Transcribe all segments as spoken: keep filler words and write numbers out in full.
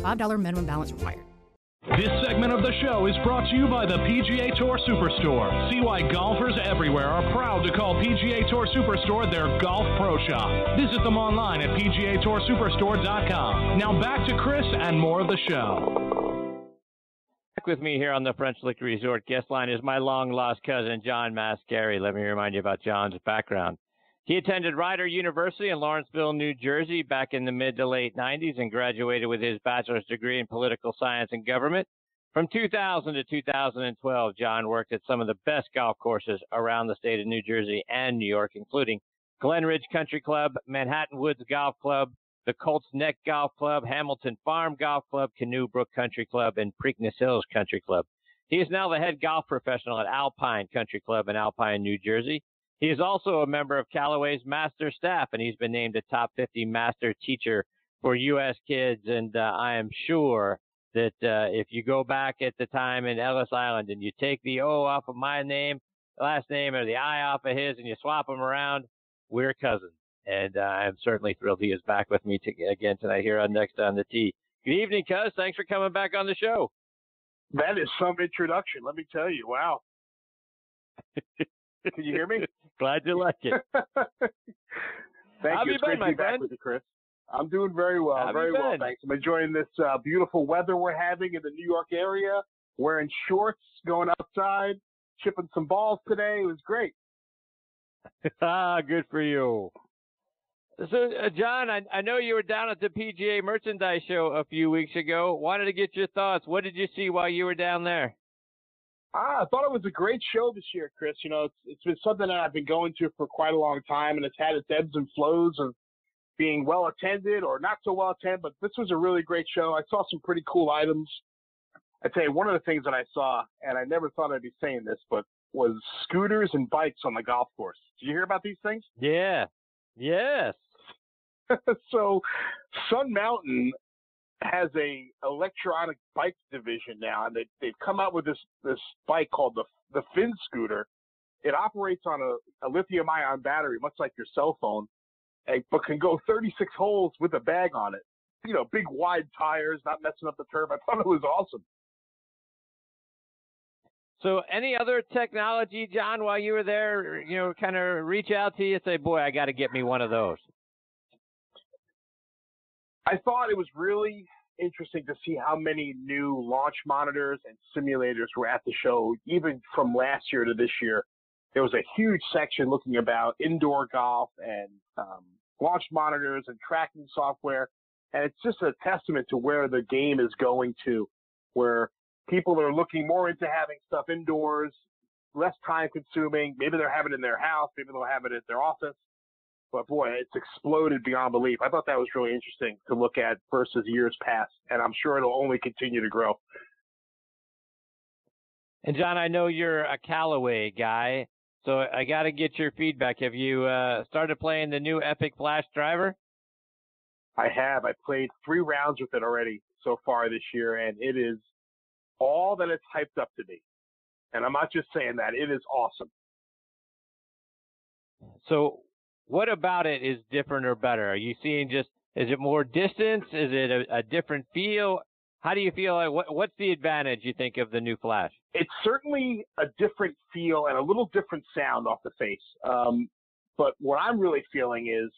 five dollars minimum balance required. This segment of the show is brought to you by the P G A Tour Superstore. See why golfers everywhere are proud to call P G A Tour Superstore their golf pro shop. Visit them online at P G A Tour Superstore dot com. Now back to Chris and more of the show. Back with me here on the French Lick Resort guest line is my long-lost cousin, John Mascari. Let me remind you about John's background. He attended Rider University in Lawrenceville, New Jersey back in the mid to late nineties and graduated with his bachelor's degree in political science and government. From two thousand to two thousand twelve, John worked at some of the best golf courses around the state of New Jersey and New York, including Glen Ridge Country Club, Manhattan Woods Golf Club, the Colts Neck Golf Club, Hamilton Farm Golf Club, Canoe Brook Country Club, and Preakness Hills Country Club. He is now the head golf professional at Alpine Country Club in Alpine, New Jersey. He is also a member of Callaway's master staff, and he's been named a top fifty master teacher for U S Kids. And uh, I am sure that uh, if you go back at the time in Ellis Island and you take the O off of my name, last name, or the I off of his, and you swap them around, we're cousins. And uh, I'm certainly thrilled he is back with me to, again tonight here on Next on the Tee. Good evening, cuz. Thanks for coming back on the show. That is some introduction, let me tell you. Wow. Can you hear me? Glad you like it. Thank How you. It's been, great to be back friend? with you, Chris. I'm doing very well. How very well, thanks. I'm enjoying this uh, beautiful weather we're having in the New York area. Wearing shorts, going outside, chipping some balls today. It was great. Ah, good for you. So, uh, John, I, I know you were down at the P G A Merchandise Show a few weeks ago. Wanted to get your thoughts. What did you see while you were down there? Ah, I thought it was a great show this year, Chris. You know, it's, it's been something that I've been going to for quite a long time, and it's had its ebbs and flows of being well attended or not so well attended, but this was a really great show. I saw some pretty cool items. I tell you, one of the things that I saw, and I never thought I'd be saying this, but was scooters and bikes on the golf course. Did you hear about these things? Yeah. Yes. So, Sun Mountain has a electronic bike division now, and they, they've come out with this, this bike called the the Fin Scooter. It operates on a, a lithium-ion battery, much like your cell phone, and, but can go thirty-six holes with a bag on it. You know, big wide tires, not messing up the turf. I thought it was awesome. So any other technology, John, while you were there, you know, kind of reach out to you and say, boy, I got to get me one of those? I thought it was really interesting to see how many new launch monitors and simulators were at the show, even from last year to this year. There was a huge section looking about indoor golf and um, launch monitors and tracking software. And it's just a testament to where the game is going to, where people are looking more into having stuff indoors, less time consuming. Maybe they're having it in their house. Maybe they'll have it at their office. But, boy, it's exploded beyond belief. I thought that was really interesting to look at versus years past, and I'm sure it'll only continue to grow. And, John, I know you're a Callaway guy, so I got to get your feedback. Have you uh, started playing the new Epic Flash Driver? I have. I played three rounds with it already so far this year, and it is all that it's hyped up to be. And I'm not just saying that. It is awesome. So – what about it is different or better? Are you seeing just, is it more distance? Is it a, a different feel? How do you feel? Like, what, what's the advantage, you think, of the new Flash? It's certainly a different feel and a little different sound off the face. Um, but what I'm really feeling is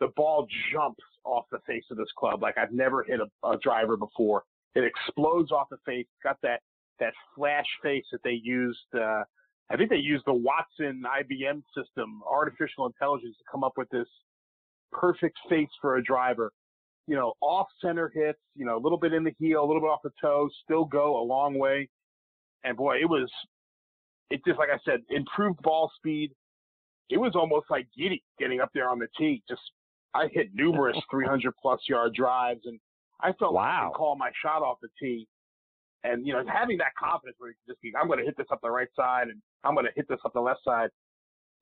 the ball jumps off the face of this club like I've never hit a, a driver before. It explodes off the face. It's got that, that flash face that they used uh, – I think they used the Watson I B M system, artificial intelligence, to come up with this perfect face for a driver. You know, off-center hits, you know, a little bit in the heel, a little bit off the toe, still go a long way. And, boy, it was – it just, like I said, improved ball speed. It was almost like giddy getting up there on the tee. Just I hit numerous three hundred-plus yard drives, and I felt wow. like I could call my shot off the tee. And, you know, having that confidence where you can just be, I'm going to hit this up the right side and I'm going to hit this up the left side,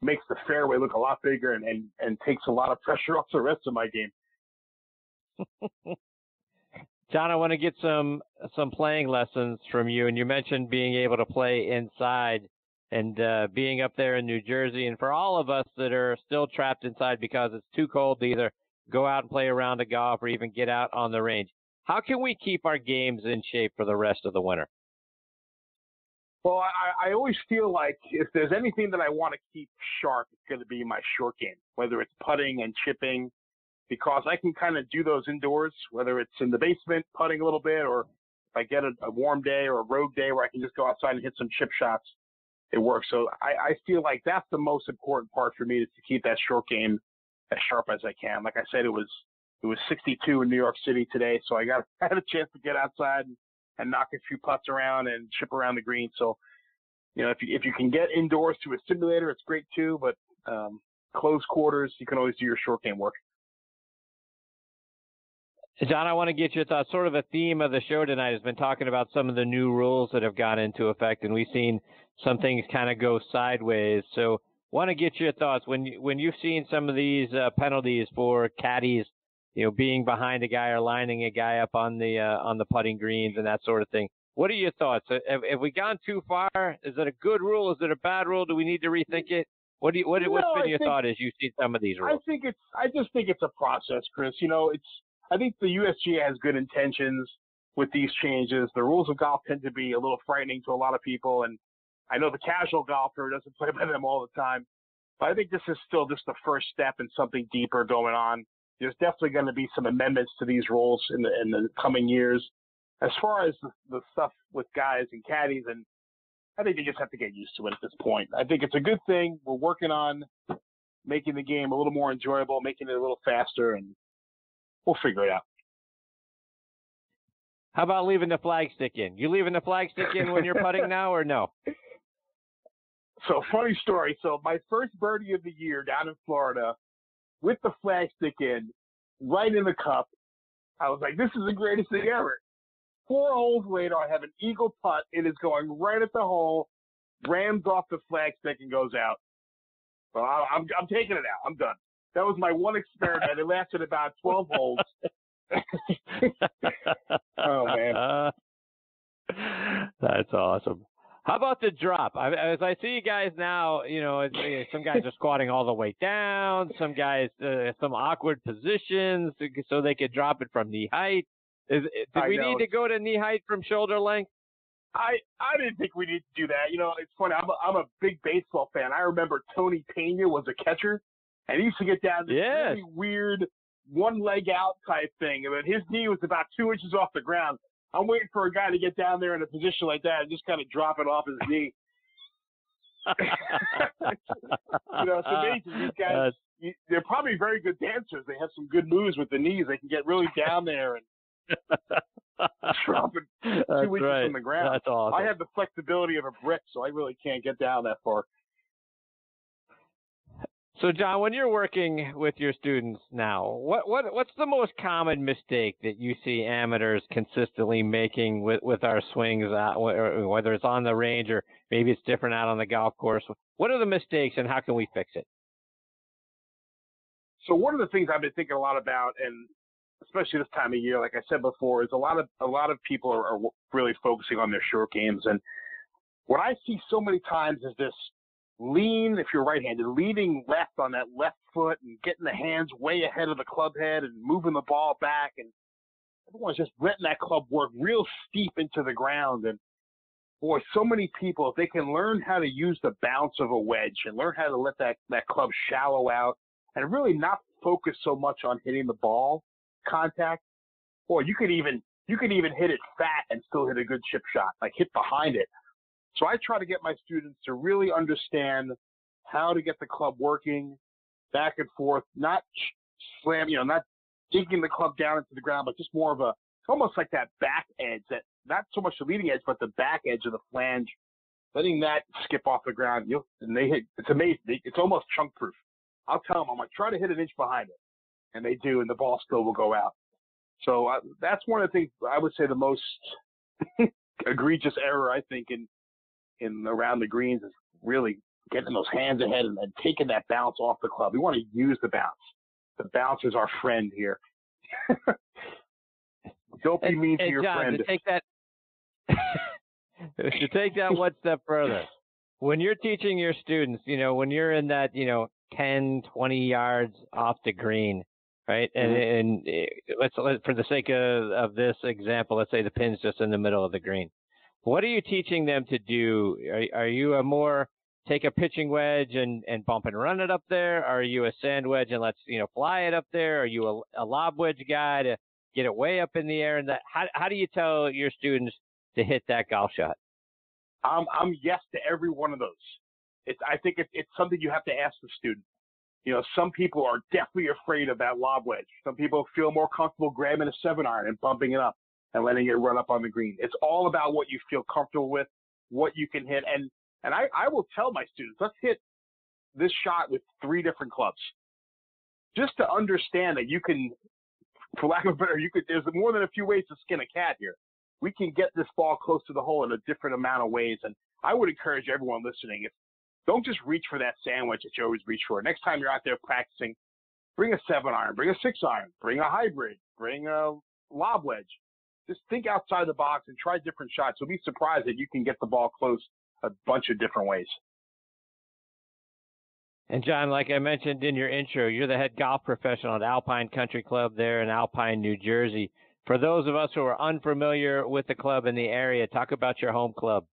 makes the fairway look a lot bigger and, and, and takes a lot of pressure off the rest of my game. John, I want to get some some playing lessons from you. And you mentioned being able to play inside and uh, being up there in New Jersey. And for all of us that are still trapped inside because it's too cold to either go out and play a round of golf or even get out on the range, how can we keep our games in shape for the rest of the winter? Well, I, I always feel like if there's anything that I want to keep sharp, it's going to be my short game, whether it's putting and chipping, because I can kind of do those indoors, whether it's in the basement, putting a little bit, or if I get a, a warm day or a rogue day where I can just go outside and hit some chip shots, it works. So I, I feel like that's the most important part for me, is to keep that short game as sharp as I can. Like I said, it was It was sixty-two in New York City today, so I got I had a chance to get outside and, and knock a few putts around and chip around the green. So, you know, if you, if you can get indoors to a simulator, it's great too. But um, close quarters, you can always do your short game work. John, I want to get your thoughts. Sort of a theme of the show tonight has been talking about some of the new rules that have gone into effect, and we've seen some things kind of go sideways. So, want to get your thoughts when when you've seen some of these uh, penalties for caddies, you know, being behind a guy or lining a guy up on the uh, on the putting greens and that sort of thing. What are your thoughts? Have, have we gone too far? Is it a good rule? Is it a bad rule? Do we need to rethink it? What do you, what, no, what's been I your think, thought as you see some of these rules? I think it's I just think it's a process, Chris. You know, it's I think the U S G A has good intentions with these changes. The rules of golf tend to be a little frightening to a lot of people, and I know the casual golfer doesn't play by them all the time, but I think this is still just the first step in something deeper going on. There's definitely going to be some amendments to these rules in the in the coming years. As far as the, the stuff with guys and caddies, and I think they just have to get used to it at this point. I think it's a good thing. We're working on making the game a little more enjoyable, making it a little faster, and we'll figure it out. How about leaving the flagstick in? You leaving the flagstick in when you're putting now, or no? So, funny story. So, my first birdie of the year down in Florida, with the flagstick in, right in the cup. I was like, this is the greatest thing ever. Four holes later, I have an eagle putt. It is going right at the hole, rams off the flagstick and goes out. So I, I'm, I'm taking it out. I'm done. That was my one experiment. It lasted about twelve holes. Oh, man. Uh, that's awesome. How about the drop? I, as I see you guys now, you know, some guys are squatting all the way down. Some guys, uh, some awkward positions so they could drop it from knee height. Is, do we need to go to knee height from shoulder length? I, I didn't think we needed to do that. You know, it's funny. I'm a, I'm a big baseball fan. I remember Tony Pena was a catcher, and he used to get down this yes. really weird one leg out type thing. I mean, his knee was about two inches off the ground. I'm waiting for a guy to get down there in a position like that and just kind of drop it off his knee. You know, it's amazing. These guys, you, they're probably very good dancers. They have some good moves with the knees. They can get really down there and drop it two That's inches right. from the ground. That's awesome. I have the flexibility of a brick, so I really can't get down that far. So, John, when you're working with your students now, what, what what's the most common mistake that you see amateurs consistently making with, with our swings, out, whether it's on the range or maybe it's different out on the golf course? What are the mistakes and how can we fix it? So one of the things I've been thinking a lot about, and especially this time of year, like I said before, is a lot of, a lot of people are, are really focusing on their short games. And what I see so many times is this lean, if you're right-handed, leaning left on that left foot and getting the hands way ahead of the club head and moving the ball back. And everyone's just letting that club work real steep into the ground. And, boy, so many people, if they can learn how to use the bounce of a wedge and learn how to let that, that club shallow out and really not focus so much on hitting the ball contact, or you could even you could even hit it fat and still hit a good chip shot, like hit behind it. So I try to get my students to really understand how to get the club working back and forth, not slam, you know, not digging the club down into the ground, but just more of a, it's almost like that back edge, that not so much the leading edge, but the back edge of the flange, letting that skip off the ground. You know, and they hit, it's amazing. It's almost chunk proof. I'll tell them, I'm like, try to hit an inch behind it. And they do, and the ball still will go out. So I, that's one of the things I would say the most egregious error, I think, in in around the greens is really getting those hands ahead and then taking that bounce off the club. We want to use the bounce. The bounce is our friend here. Don't be and, mean and to your John, friend. To take that, to take that one step further, when you're teaching your students, you know, when you're in that, you know, ten, twenty yards off the green, right? And, mm-hmm. and let's, let, for the sake of, of this example, let's say the pin's just in the middle of the green. What are you teaching them to do? Are, are you a more take a pitching wedge and, and bump and run it up there? Are you a sand wedge and let's, you know, fly it up there? Are you a, a lob wedge guy to get it way up in the air? And that, how how do you tell your students to hit that golf shot? I'm I'm yes to every one of those. It's I think it's it's something you have to ask the student. You know, some people are definitely afraid of that lob wedge. Some people feel more comfortable grabbing a seven iron and bumping it up and letting it run up on the green. It's all about what you feel comfortable with, what you can hit. And and I, I will tell my students, let's hit this shot with three different clubs. Just to understand that you can, for lack of a better, you could, there's more than a few ways to skin a cat here. We can get this ball close to the hole in a different amount of ways. And I would encourage everyone listening, if, don't just reach for that sandwich that you always reach for. Next time you're out there practicing, bring a seven iron, bring a six iron, bring a hybrid, bring a lob wedge. Just think outside the box and try different shots. You'll be surprised that you can get the ball close a bunch of different ways. And John, like I mentioned in your intro, you're the head golf professional at Alpine Country Club there in Alpine, New Jersey. For those of us who are unfamiliar with the club in the area, talk about your home club.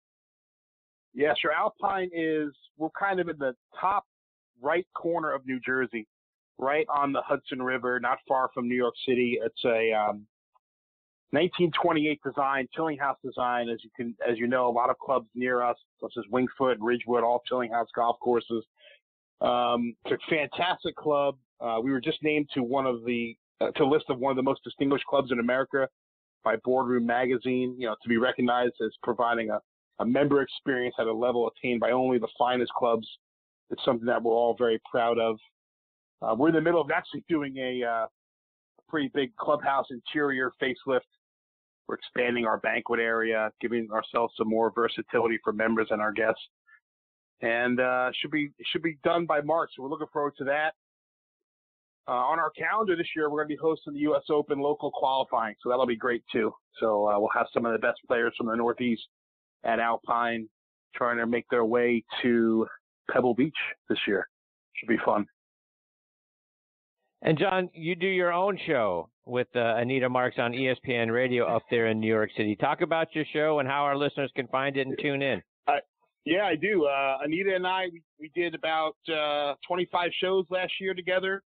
Yeah, sure. Alpine is, we're kind of in the top right corner of New Jersey, right on the Hudson River, not far from New York City. It's a um, nineteen twenty-eight design, Tillinghast design. As you can, as you know, a lot of clubs near us, such as Wingfoot, Ridgewood, all Tillinghast golf courses. Um, it's a fantastic club. Uh, we were just named to one of the uh, to a list of one of the most distinguished clubs in America by Boardroom Magazine. You know, to be recognized as providing a, a member experience at a level attained by only the finest clubs. It's something that we're all very proud of. Uh, we're in the middle of actually doing a uh, pretty big clubhouse interior facelift. We're expanding our banquet area, giving ourselves some more versatility for members and our guests. And uh, should be should be done by March, so we're looking forward to that. Uh, on our calendar this year, we're going to be hosting the U S Open local qualifying, so that'll be great too. So uh, we'll have some of the best players from the Northeast at Alpine trying to make their way to Pebble Beach this year. Should be fun. And, John, you do your own show with uh, Anita Marks on E S P N Radio up there in New York City. Talk about your show and how our listeners can find it and tune in. Uh, yeah, I do. Uh, Anita and I, we, we did about uh, twenty-five shows last year together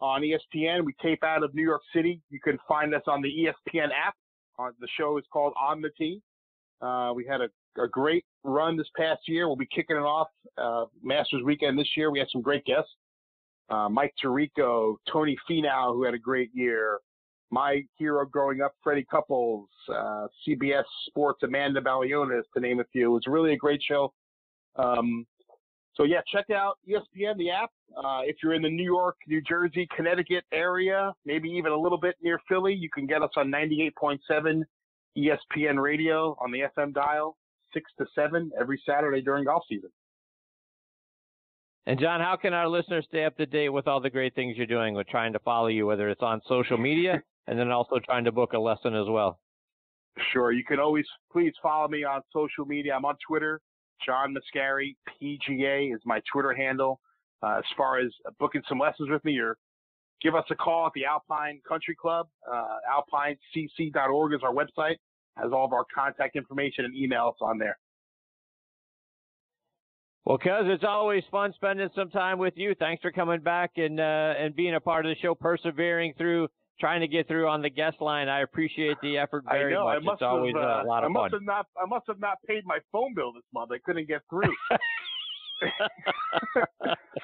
on E S P N. We tape out of New York City. You can find us on the E S P N app. Uh, the show is called On the Tee. Uh, we had a, a great run this past year. We'll be kicking it off uh, Masters weekend this year. We had some great guests. Uh, Mike Tirico, Tony Finau, who had a great year. My hero growing up, Freddie Couples, uh, C B S Sports, Amanda Balionis, to name a few. It was really a great show. Um, so, yeah, check out E S P N, the app. Uh, if you're in the New York, New Jersey, Connecticut area, maybe even a little bit near Philly, you can get us on ninety-eight point seven E S P N Radio on the F M dial, six to seven every Saturday during golf season. And, John, how can our listeners stay up to date with all the great things you're doing with trying to follow you, whether it's on social media and then also trying to book a lesson as well? Sure. You can always please follow me on social media. I'm on Twitter. John Mascari, P G A is my Twitter handle. Uh, as far as booking some lessons with me, or give us a call at the Alpine Country Club. Uh, alpine c c dot org is our website. Has all of our contact information and emails on there. Well, cuz it's always fun spending some time with you. Thanks for coming back and uh, and being a part of the show, persevering through, trying to get through on the guest line. I appreciate the effort very I know. much. I must it's have, always uh, a lot of I must fun. Have not, I must have not paid my phone bill this month. I couldn't get through.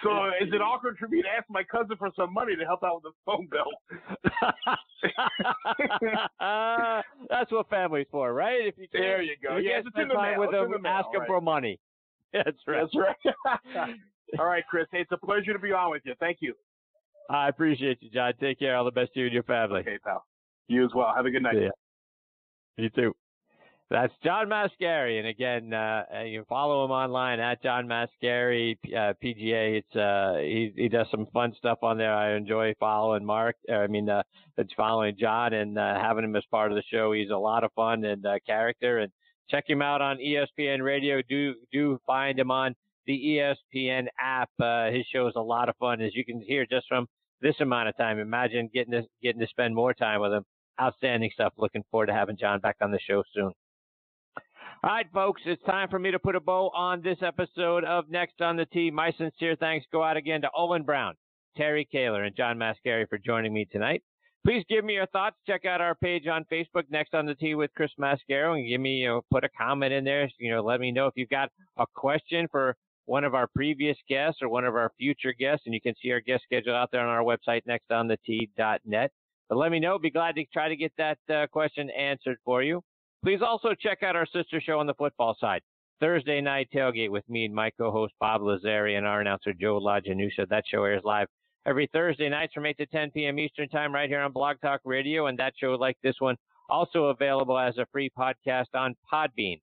So is it awkward for me to ask my cousin for some money to help out with the phone bill? uh, that's what family's for, right? If you can, there you go. You yes, it's in the mail. With them, in the mail. Ask them right. for money. That's right. That's right. All right, Chris. Hey, it's a pleasure to be on with you. Thank you. I appreciate you, John. Take care. All the best to you and your family. Okay, pal. You as well. Have a good night. Yeah. You too. That's John Mascari. And again, uh, you can follow him online at John Mascari, uh, P G A. It's, uh, he, he does some fun stuff on there. I enjoy following Mark, or I mean, uh, following John and, uh, having him as part of the show. He's a lot of fun and, uh, character, and check him out on E S P N Radio. Do, do find him on the E S P N app. Uh, his show is a lot of fun, as you can hear just from this amount of time. Imagine getting to, getting to spend more time with him. Outstanding stuff. Looking forward to having John back on the show soon. All right, folks, it's time for me to put a bow on this episode of Next on the Tee. My sincere thanks go out again to Owen Brown, Terry Kaler, and John Mascari for joining me tonight. Please give me your thoughts. Check out our page on Facebook, Next on the Tee with Chris Mascaro, and give me, you know, put a comment in there. You know, let me know if you've got a question for one of our previous guests or one of our future guests, and you can see our guest schedule out there on our website, next on the tee dot net. But let me know. Be glad to try to get that uh, question answered for you. Please also check out our sister show on the football side, Thursday Night Tailgate, with me and my co-host Bob Lazari and our announcer Joe LaGiannuccia. That show airs live every Thursday nights from eight to ten p.m. Eastern Time right here on Blog Talk Radio. And that show, like this one, also available as a free podcast on Podbean,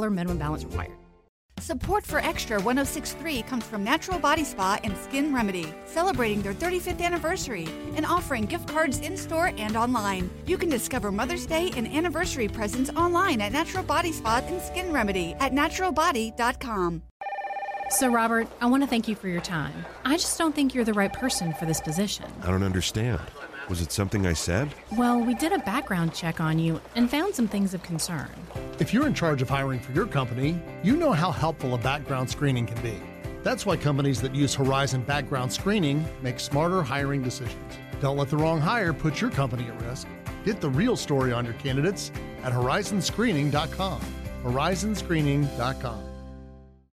minimum balance required. Support for Extra one oh six point three comes from Natural Body Spa and Skin Remedy, celebrating their thirty-fifth anniversary and offering gift cards in-store and online. You can discover Mother's Day and anniversary presents online at Natural Body Spa and Skin Remedy at natural body dot com. So, Robert, I want to thank you for your time. I just don't think you're the right person for this position. I don't understand. Was it something I said? Well, we did a background check on you and found some things of concern. If you're in charge of hiring for your company, you know how helpful a background screening can be. That's why companies that use Horizon Background Screening make smarter hiring decisions. Don't let the wrong hire put your company at risk. Get the real story on your candidates at horizon screening dot com. horizon screening dot com.